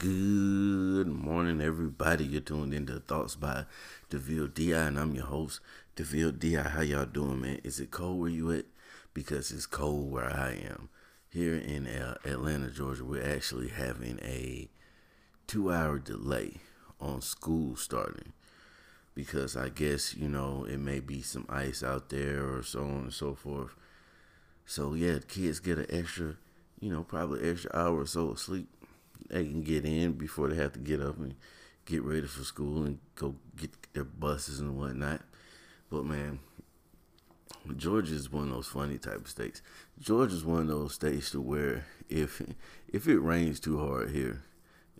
Good morning, everybody. You're tuned into Thoughts by DeVille D.I., and I'm your host, DeVille D.I. How y'all doing, man? Is it cold where you at? Because it's cold where I am. Here in Atlanta, Georgia, we're actually having a 2-hour delay on school starting because I guess, you know, it may be some ice out there or so on and so forth. So, yeah, kids get an extra, you know, probably extra hour or so of sleep. They can get in before they have to get up and get ready for school and go get their buses and whatnot. But, man, Georgia is one of those funny type of states. Georgia is one of those states to where if it rains too hard here,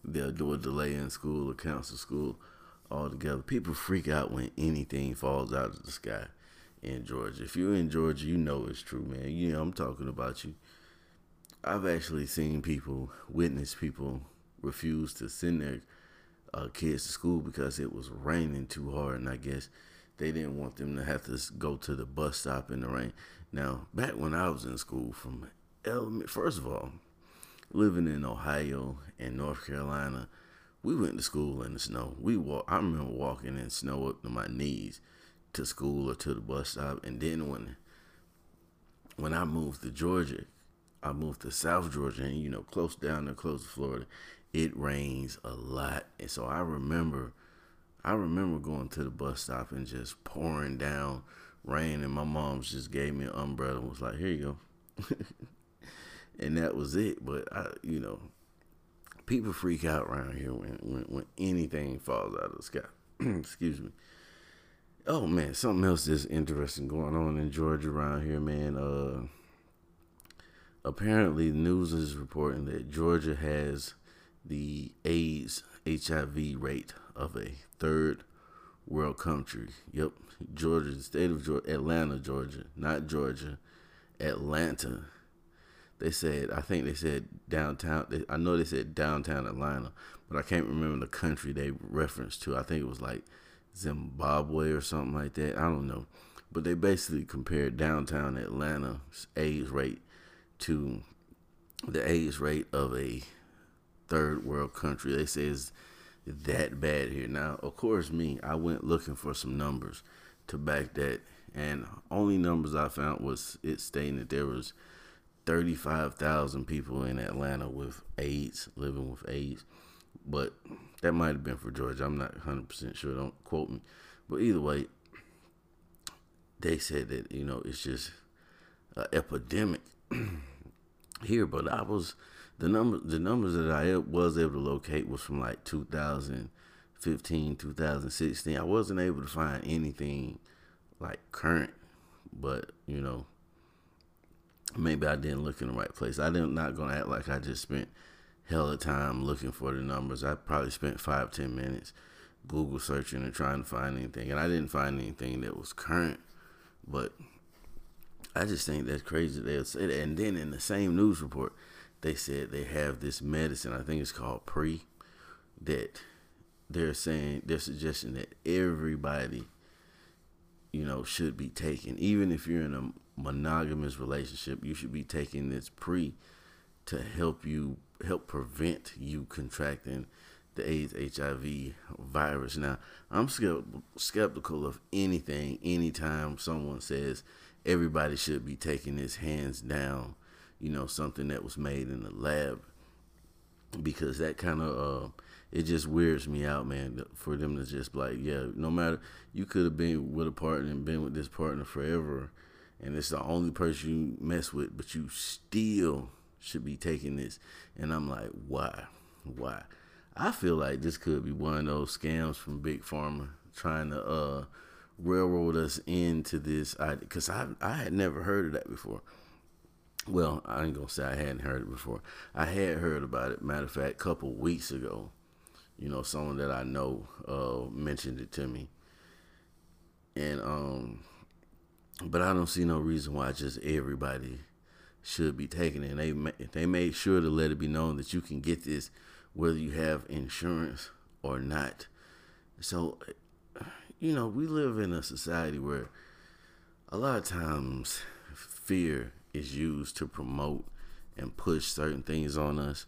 they'll do a delay in school or cancel school altogether. People freak out when anything falls out of the sky in Georgia. If you're in Georgia, you know it's true, man. You know, I'm talking about you. I've actually seen people, witness people, refuse to send their kids to school because it was raining too hard, and I guess they didn't want them to have to go to the bus stop in the rain. Now, back when I was in school, from first of all, living in Ohio and North Carolina, we went to school in the snow. I remember walking in snow up to my knees to school or to the bus stop, and then when I moved to Georgia, I moved to South Georgia, and, you know, close down there, close to Florida, it rains a lot. And so I remember going to the bus stop and just pouring down rain, and my mom just gave me an umbrella and was like, here you go. And that was it. But, you know, people freak out around here when anything falls out of the sky. Excuse me. Oh, man, something else that's interesting going on in Georgia around here, man. Apparently, news is reporting that Georgia has the HIV rate of a third world country. Yep, Georgia, the state of Georgia, Atlanta, Georgia, not Georgia, Atlanta. They said, I think they said downtown, I know they said downtown Atlanta, but I can't remember the country they referenced to. I think it was like Zimbabwe or something like that. I don't know. But they basically compared downtown Atlanta's AIDS rate to the AIDS rate of a third world country. They say it's that bad here. Now, of course, I went looking for some numbers to back that, and only numbers I found was it stating that there was 35,000 people in Atlanta with AIDS, living with AIDS, but that might have been for Georgia. I'm not 100% sure. Don't quote me. But either way, they said that, you know, it's just an epidemic here. But I was the numbers that I was able to locate was from like 2015, 2016. I wasn't able to find anything like current, but you know, maybe I didn't look in the right place. I'm not gonna act like I just spent hell of time looking for the numbers. I probably spent 5-10 minutes Google searching and trying to find anything, and I didn't find anything that was current. But I just think that's crazy they'll say that. And then in the same news report, they said they have this medicine, I think it's called PrEP, that they're suggesting that everybody, you know, should be taking. Even if you're in a monogamous relationship, you should be taking this PrEP to help prevent you contracting the AIDS, HIV virus. Now, I'm skeptical of anything, anytime someone says everybody should be taking this, hands down, you know, something that was made in the lab, because that kind of, it just weirds me out, man, for them to just like, yeah, no matter, you could have been with a partner and been with this partner forever, and it's the only person you mess with, but you still should be taking this. And I'm like, why? I feel like this could be one of those scams from Big Pharma trying to, railroad us into this idea, because I had never heard of that before. Well, I ain't gonna say I hadn't heard it before. I had heard about it. Matter of fact, a couple weeks ago, you know, someone that I know mentioned it to me, and but I don't see no reason why just everybody should be taking it. And they made sure to let it be known that you can get this whether you have insurance or not. So, you know, we live in a society where a lot of times fear is used to promote and push certain things on us.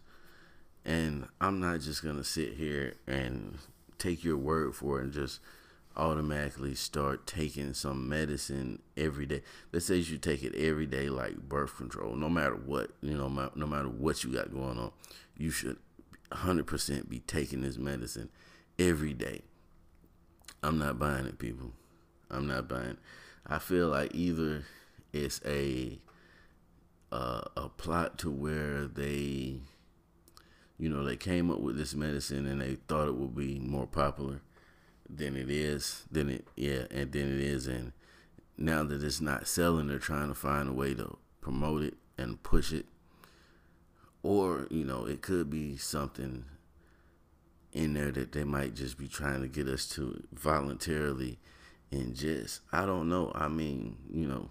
And I'm not just going to sit here and take your word for it and just automatically start taking some medicine every day. Let's say you take it every day, like birth control, no matter what, you know, no matter what you got going on, you should 100% be taking this medicine every day. I'm not buying it, people. I'm not buying it. I feel like either it's a plot to where they, you know, they came up with this medicine and they thought it would be more popular than it is, and now that it's not selling, they're trying to find a way to promote it and push it. Or, you know, it could be something in there that they might just be trying to get us to voluntarily ingest. I don't know. I mean, you know,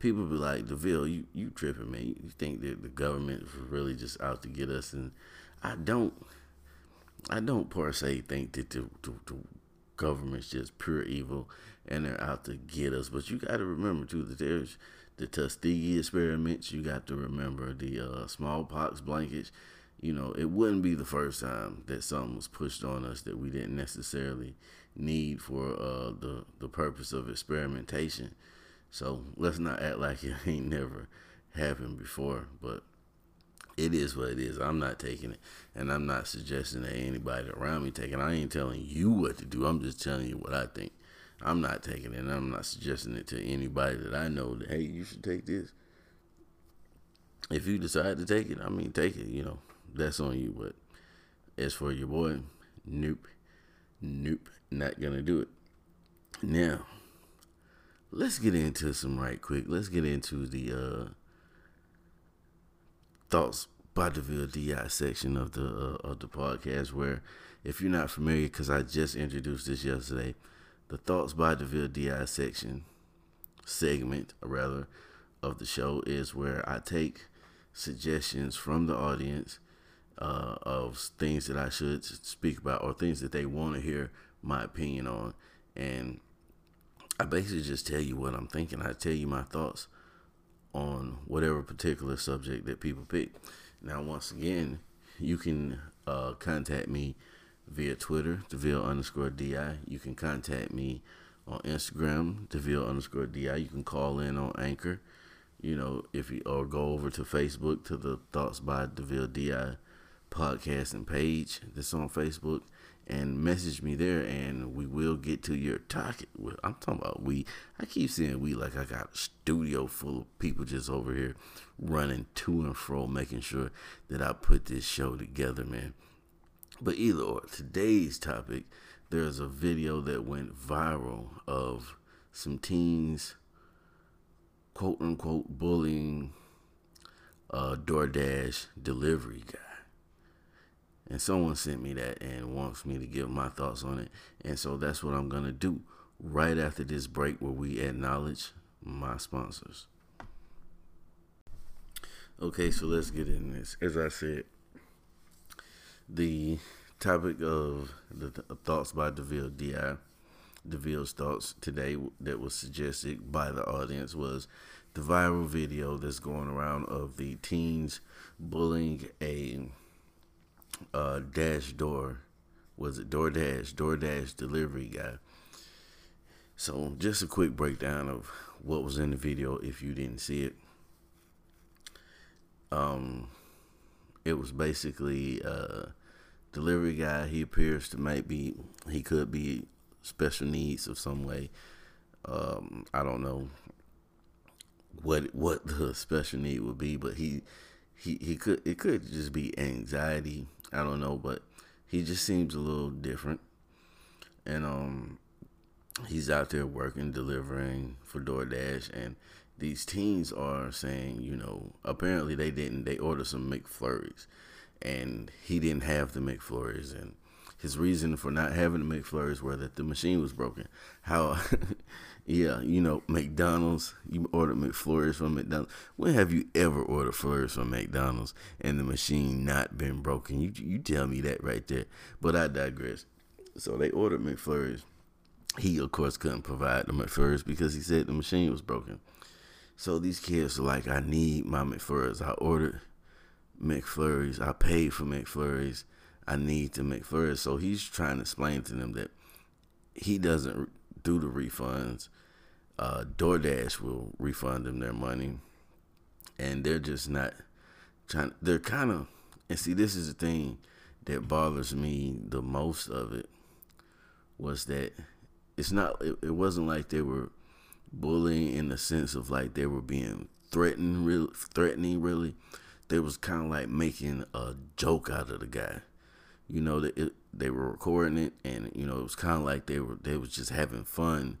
people be like, DeVille, you tripping, man. You think that the government is really just out to get us? And I don't per se think that the government's just pure evil and they're out to get us. But you got to remember, too, that there's the Tuskegee experiments. You got to remember the smallpox blankets. You know, it wouldn't be the first time that something was pushed on us that we didn't necessarily need for the purpose of experimentation. So let's not act like it ain't never happened before. But it is what it is. I'm not taking it, and I'm not suggesting that anybody around me take it. I ain't telling you what to do. I'm just telling you what I think. I'm not taking it, and I'm not suggesting it to anybody that I know that, hey, you should take this. If you decide to take it, I mean, take it, you know, that's on you. But as for your boy, nope, not gonna do it. Now, let's get into some right quick. Let's get into the Thoughts by DeVille D.I. section of the podcast, where, if you're not familiar, because I just introduced this yesterday, the Thoughts by DeVille D.I. segment of the show is where I take suggestions from the audience of things that I should speak about or things that they want to hear my opinion on. And I basically just tell you what I'm thinking. I tell you my thoughts on whatever particular subject that people pick. Now, once again, you can contact me via Twitter, DeVille_DI. You can contact me on Instagram, DeVille_DI. You can call in on Anchor, you know, if you, or go over to Facebook to the Thoughts by DeVille DI podcast and page that's on Facebook, and message me there, and we will get to your target. I'm talking about we. I keep saying we like I got a studio full of people just over here running to and fro, making sure that I put this show together, man. But either or, today's topic, there's a video that went viral of some teens, quote unquote, bullying a DoorDash delivery guy. And someone sent me that and wants me to give my thoughts on it. And so that's what I'm going to do right after this break, where we acknowledge my sponsors. Okay, so let's get in this. As I said, the topic of the Thoughts by DeVille D.I., DeVille's thoughts today that was suggested by the audience, was the viral video that's going around of the teens bullying a DoorDash delivery guy. So just a quick breakdown of what was in the video if you didn't see it. It was basically delivery guy. He appears to he could be special needs of some way. I don't know what the special need would be, but it could just be anxiety. I don't know, but he just seems a little different. And he's out there working, delivering for DoorDash, and these teens are saying, you know, apparently they ordered some McFlurries, and he didn't have the McFlurries, and his reason for not having the McFlurries were that the machine was broken. How, yeah, you know, McDonald's, you order McFlurries from McDonald's. When have you ever ordered flurries from McDonald's and the machine not been broken? You tell me that right there. But I digress. So they ordered McFlurries. He, of course, couldn't provide the McFlurries because he said the machine was broken. So these kids are like, I need my McFlurries. I ordered McFlurries. I paid for McFlurries. I need to McFlurry. So he's trying to explain to them that he doesn't do the refunds. DoorDash will refund them their money. And they're just not trying. They're kind of, and see, this is the thing that bothers me the most of it, was that it's not, it wasn't like they were bullying in the sense of like they were being threatening, really. They was kind of like making a joke out of the guy. You know, they were recording it, and, you know, it was kind of like they was just having fun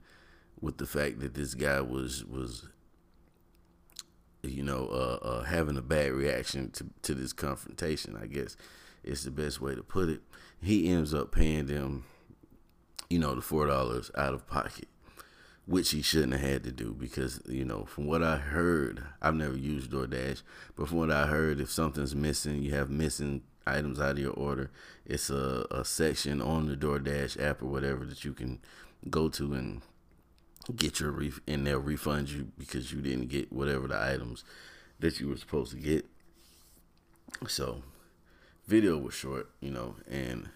with the fact that this guy was you know, having a bad reaction to this confrontation, I guess is the best way to put it. He ends up paying them, you know, the $4 out of pocket, which he shouldn't have had to do because, you know, from what I heard, I've never used DoorDash, but from what I heard, if something's missing, you have missing items out of your order, it's a section on the DoorDash app or whatever that you can go to and get your and they'll refund you because you didn't get whatever the items that you were supposed to get. So video was short, you know, and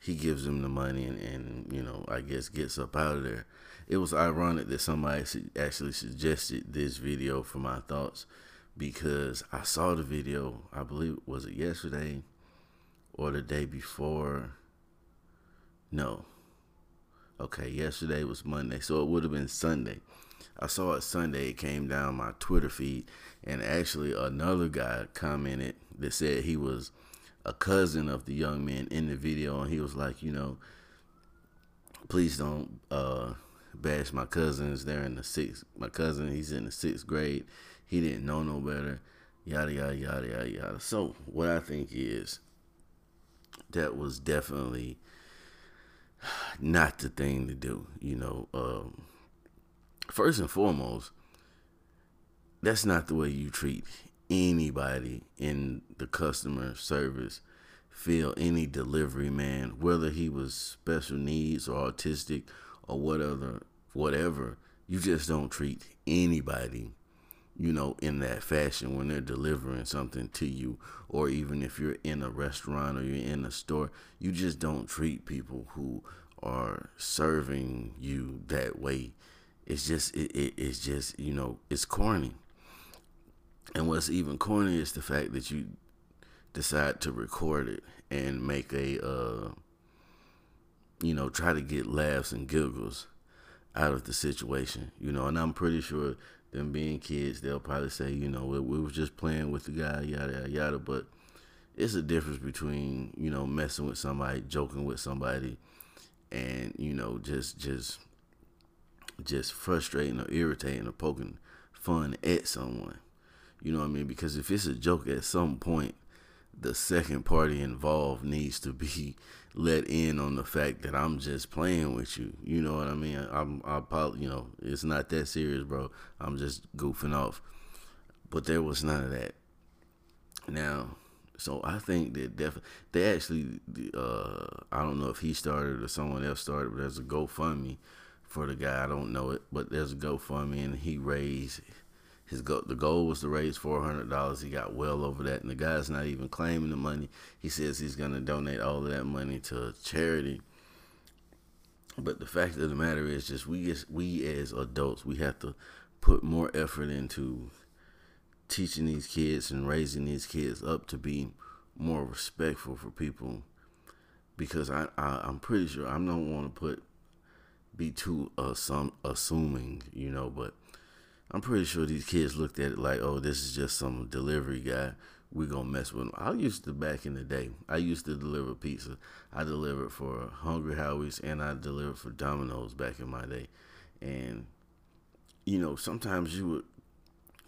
he gives him the money and you know, I guess gets up out of there. It was ironic that somebody actually suggested this video for my thoughts because I saw the video, I believe, was it yesterday or the day before? No. Okay, yesterday was Monday, so it would have been Sunday. I saw it Sunday. It came down my Twitter feed, and actually another guy commented that said he was a cousin of the young man in the video, and he was like, you know, please don't bash my cousins. They're in the sixth. My cousin, he's in the sixth grade. He didn't know no better. Yada, yada, yada, yada, yada. So what I think is that was definitely not the thing to do, you know. First and foremost, that's not the way you treat anybody in the customer service field, any delivery man, whether he was special needs or autistic or whatever. You just don't treat anybody, you know, in that fashion when they're delivering something to you, or even if you're in a restaurant or you're in a store, you just don't treat people who are serving you that way. It's just, it's just, you know, it's corny. And what's even corny is the fact that you decide to record it and make a, you know, try to get laughs and giggles out of the situation, you know, and I'm pretty sure them being kids, they'll probably say, you know, we was just playing with the guy, yada, yada, yada. But it's a difference between, you know, messing with somebody, joking with somebody, and, you know, just frustrating or irritating or poking fun at someone. You know what I mean? Because if it's a joke at some point, the second party involved needs to be let in on the fact that I'm just playing with you. You know what I mean? You know, it's not that serious, bro. I'm just goofing off. But there was none of that. Now, so I think that they actually, I don't know if he started or someone else started, but there's a GoFundMe for the guy. I don't know it, but there's a GoFundMe, and he raised the goal was to raise $400. He got well over that, and the guy's not even claiming the money. He says he's going to donate all of that money to charity. But the fact of the matter is just we as adults, we have to put more effort into teaching these kids and raising these kids up to be more respectful for people, because I'm pretty sure I don't want to be too assuming, you know, but I'm pretty sure these kids looked at it like, oh, this is just some delivery guy. We're going to mess with him. I used to, back in the day, I used to deliver pizza. I delivered for Hungry Howies, and I delivered for Domino's back in my day. And, you know, sometimes you would,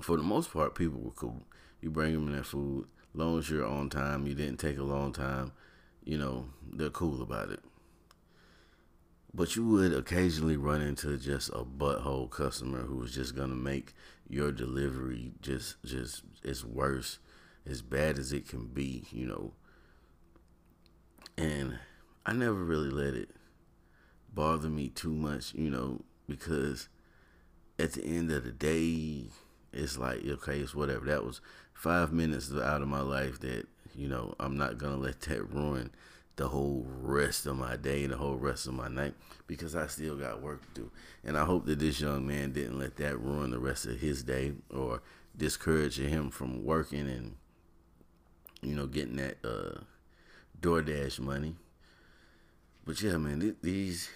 for the most part, people were cool. You bring them their food. As long as you're on time, you didn't take a long time, you know, they're cool about it. But you would occasionally run into just a butthole customer who was just gonna make your delivery just as worse, as bad as it can be, you know. And I never really let it bother me too much, you know, because at the end of the day, it's like, okay, it's whatever. That was 5 minutes out of my life that you know, I'm not going to let that ruin the whole rest of my day and the whole rest of my night, because I still got work to do. And I hope that this young man didn't let that ruin the rest of his day or discourage him from working and, you know, getting that DoorDash money. But yeah, man, these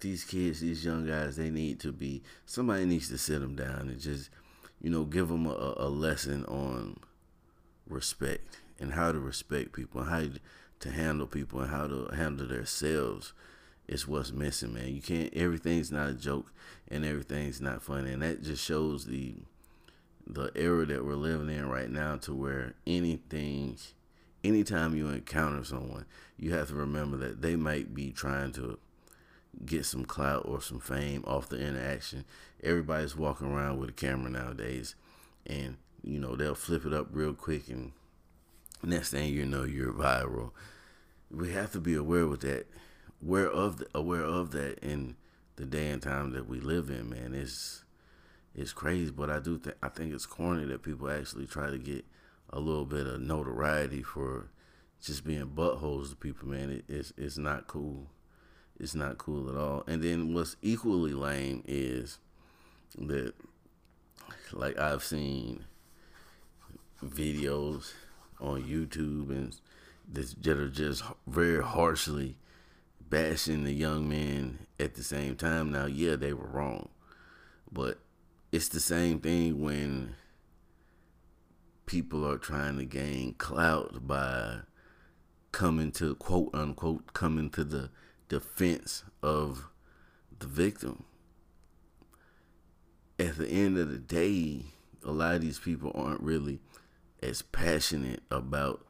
kids, these young guys, they need to be, somebody needs to sit them down and just, you know, give them a lesson on respect and how to respect people and how to handle people and how to handle themselves is what's missing, man. You can't, everything's not a joke and everything's not funny. And that just shows the era that we're living in right now, to where anything, anytime you encounter someone, you have to remember that they might be trying to get some clout or some fame off the interaction. Everybody's walking around with a camera nowadays, and you know, they'll flip it up real quick, and next thing you know, you're viral. We have to be aware with that, aware of that in the day and time that we live in, man. It's crazy, but I think it's corny that people actually try to get a little bit of notoriety for just being buttholes to people, man. It's not cool. It's not cool at all. And then what's equally lame is that, like, I've seen videos on YouTube and that are just very harshly bashing the young men at the same time. Now, yeah, they were wrong, but it's the same thing when people are trying to gain clout by coming to, quote unquote, coming to the defense of the victim. At the end of the day, a lot of these people aren't really as passionate about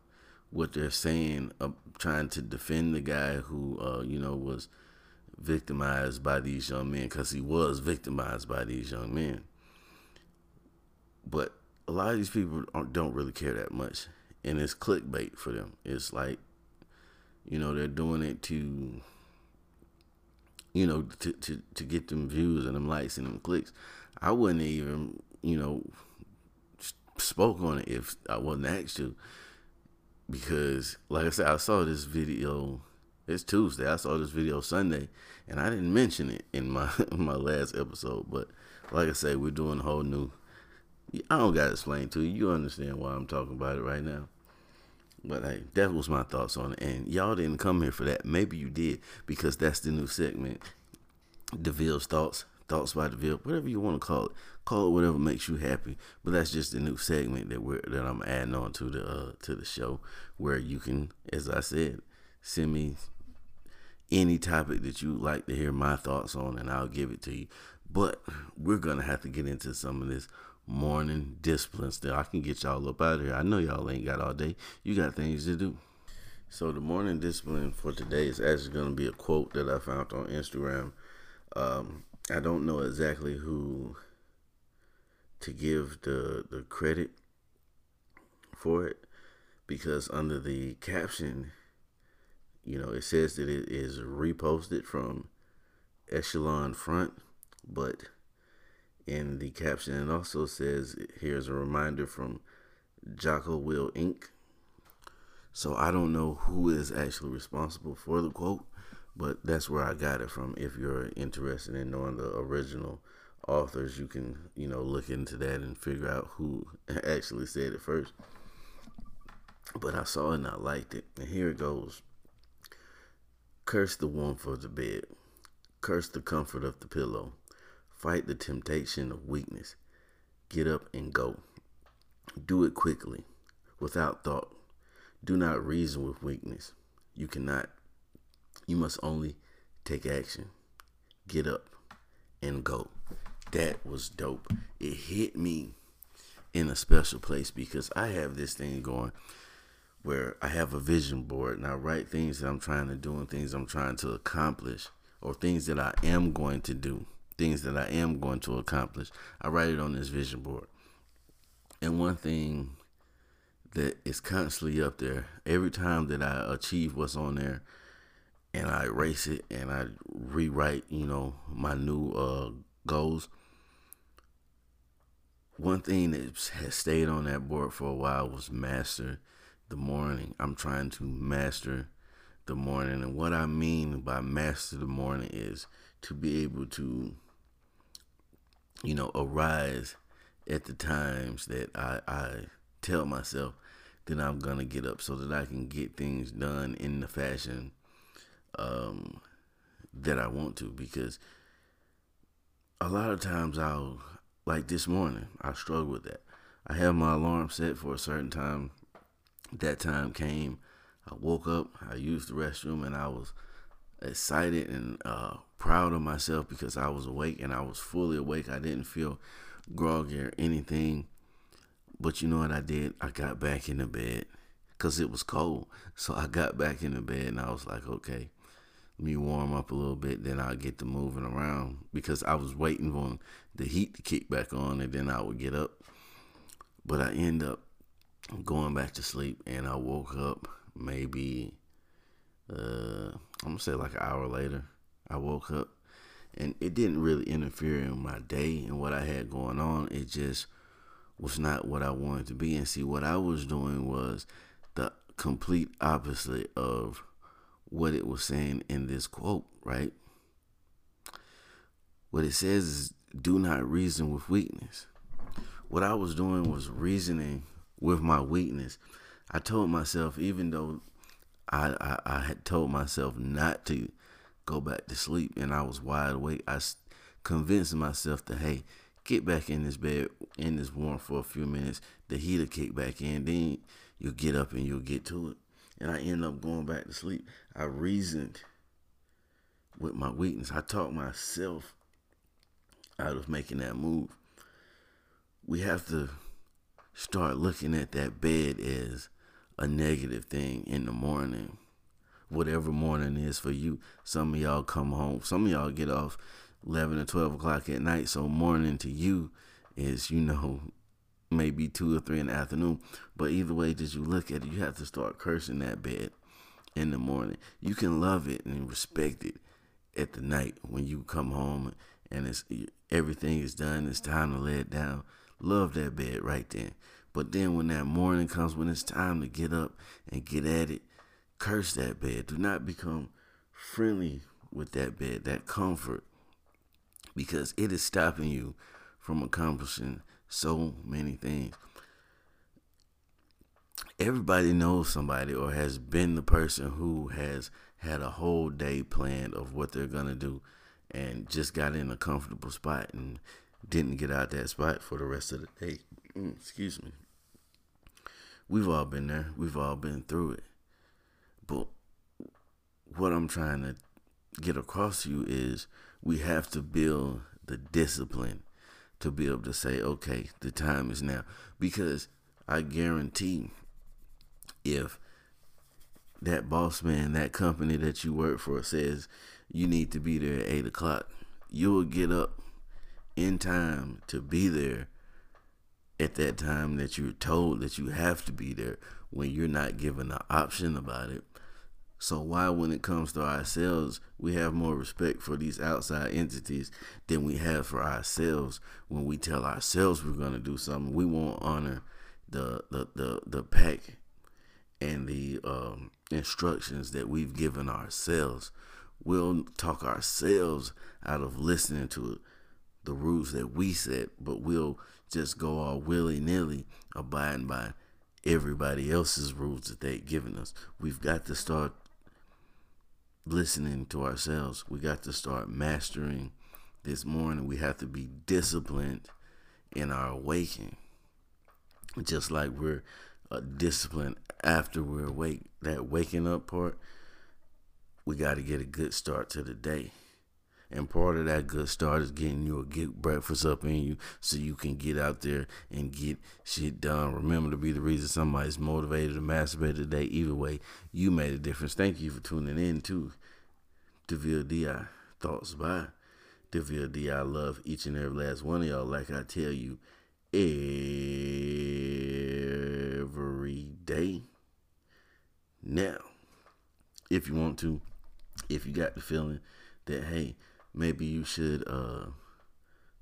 what they're saying, trying to defend the guy who, you know, was victimized by these young men, because he was victimized by these young men. But a lot of these people don't really care that much, and it's clickbait for them. It's like, you know, they're doing it to, you know, to get them views and them likes and them clicks. I wouldn't even, you know, spoke on it if I wasn't asked to, because, like I said, I saw this video. It's Tuesday. I saw this video Sunday, and I didn't mention it in my last episode. But like I said, we're doing a whole new. I don't gotta explain to you. You understand why I'm talking about it right now. But hey, that was my thoughts on it. And y'all didn't come here for that. Maybe you did, because that's the new segment. DeVille's Thoughts. Thoughts by DeVille. Whatever you want to call it. Call it whatever makes you happy. But that's just the new segment that I'm adding on to the show, where you can, as I said, send me any topic that you'd like to hear my thoughts on, and I'll give it to you. But we're going to have to get into some of this morning discipline still. I can get y'all up out of here. I know y'all ain't got all day. You got things to do. So the morning discipline for today is actually going to be a quote that I found on Instagram. I don't know exactly who to give the credit for it, because under the caption, you know, it says that it is reposted from Echelon Front, but in the caption, it also says, here's a reminder from Jocko Willink. So I don't know who is actually responsible for the quote, but that's where I got it from. If you're interested in knowing the original authors, you can, you know, look into that and figure out who actually said it first. But I saw it and I liked it. And here it goes. Curse the warmth of the bed. Curse the comfort of the pillow. Fight the temptation of weakness. Get up and go. Do it quickly, without thought. Do not reason with weakness. You cannot. You must only take action. Get up and go. That was dope. It hit me in a special place, because I have this thing going where I have a vision board, and I write things that I'm trying to do and things I'm trying to accomplish, or things that I am going to do. Things that I am going to accomplish. I write it on this vision board. And one thing that is constantly up there, every time that I achieve what's on there, and I erase it and I rewrite, you know, my new goals, one thing that has stayed on that board for a while was master the morning. I'm trying to master the morning. And what I mean by master the morning is to be able to, you know, arise at the times that I tell myself that I'm going to get up, so that I can get things done in the fashion that I want to. Because a lot of times I'll, like this morning, I struggle with that. I have my alarm set for a certain time. That time came, I woke up, I used the restroom, and I was excited and proud of myself because I was awake, and I was fully awake. I didn't feel groggy or anything. But you know what I did? I got back in the bed because it was cold. So I got back in the bed and I was like, okay, let me warm up a little bit. Then I'll get to moving around, because I was waiting for the heat to kick back on and then I would get up. But I end up going back to sleep, and I woke up maybe, I'm going to say like an hour later. I woke up and it didn't really interfere in my day and what I had going on. It just was not what I wanted to be. And see, what I was doing was the complete opposite of what it was saying in this quote, right? What it says is, do not reason with weakness. What I was doing was reasoning with my weakness. I told myself, even though I had told myself not to go back to sleep and I was wide awake, I convinced myself that, hey, get back in this bed, in this warm for a few minutes. The heat will kick back in. Then you'll get up and you'll get to it. And I end up going back to sleep. I reasoned with my weakness. I talked myself out of making that move. We have to start looking at that bed as a negative thing in the morning. Whatever morning is for you. Some of y'all come home. Some of y'all get off 11 or 12 o'clock at night, so morning to you is, you know, maybe 2 or 3 in the afternoon. But either way that you look at it, you have to start cursing that bed in the morning. You can love it and respect it at the night when you come home and it's, everything is done, it's time to lay it down. Love that bed right then. But then when that morning comes, when it's time to get up and get at it, curse that bed. Do not become friendly with that bed, that comfort, because it is stopping you from accomplishing so many things. Everybody knows somebody or has been the person who has had a whole day planned of what they're going to do and just got in a comfortable spot and didn't get out that spot for the rest of the day. Excuse me. We've all been there. We've all been through it. But what I'm trying to get across to you is, we have to build the discipline to be able to say, okay, the time is now. Because I guarantee, if that boss man, that company that you work for says you need to be there at 8 o'clock, you'll get up in time to be there at that time that you're told that you have to be there, when you're not given the option about it. So why, when it comes to ourselves, we have more respect for these outside entities than we have for ourselves? When we tell ourselves we're going to do something, we won't honor the pack and the instructions that we've given ourselves. We'll talk ourselves out of listening to the rules that we set, but we'll just go all willy-nilly abiding by everybody else's rules that they've given us. We've got to start listening to ourselves. We got to start mastering this morning. We have to be disciplined in our waking, just like we're disciplined after we're awake. That waking up part, we got to get a good start to the day, and part of that good start is getting you a good breakfast up in you, so you can get out there and get shit done. Remember to be the reason somebody's motivated to masturbate today. Either way, you made a difference. Thank you for tuning in to DeVille D.I. Thoughts by DeVille D.I. I love each and every last one of y'all, like I tell you every day. Now, if you want to, if you got the feeling that, hey, maybe you should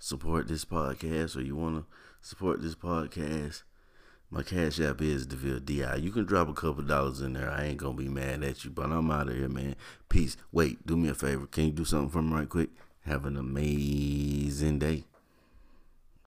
support this podcast, or you want to support this podcast, My Cash App is DeVille D.I. You can drop a couple dollars in there. I ain't going to be mad at you, but I'm out of here, man. Peace. Wait, do me a favor. Can you do something for me right quick? Have an amazing day.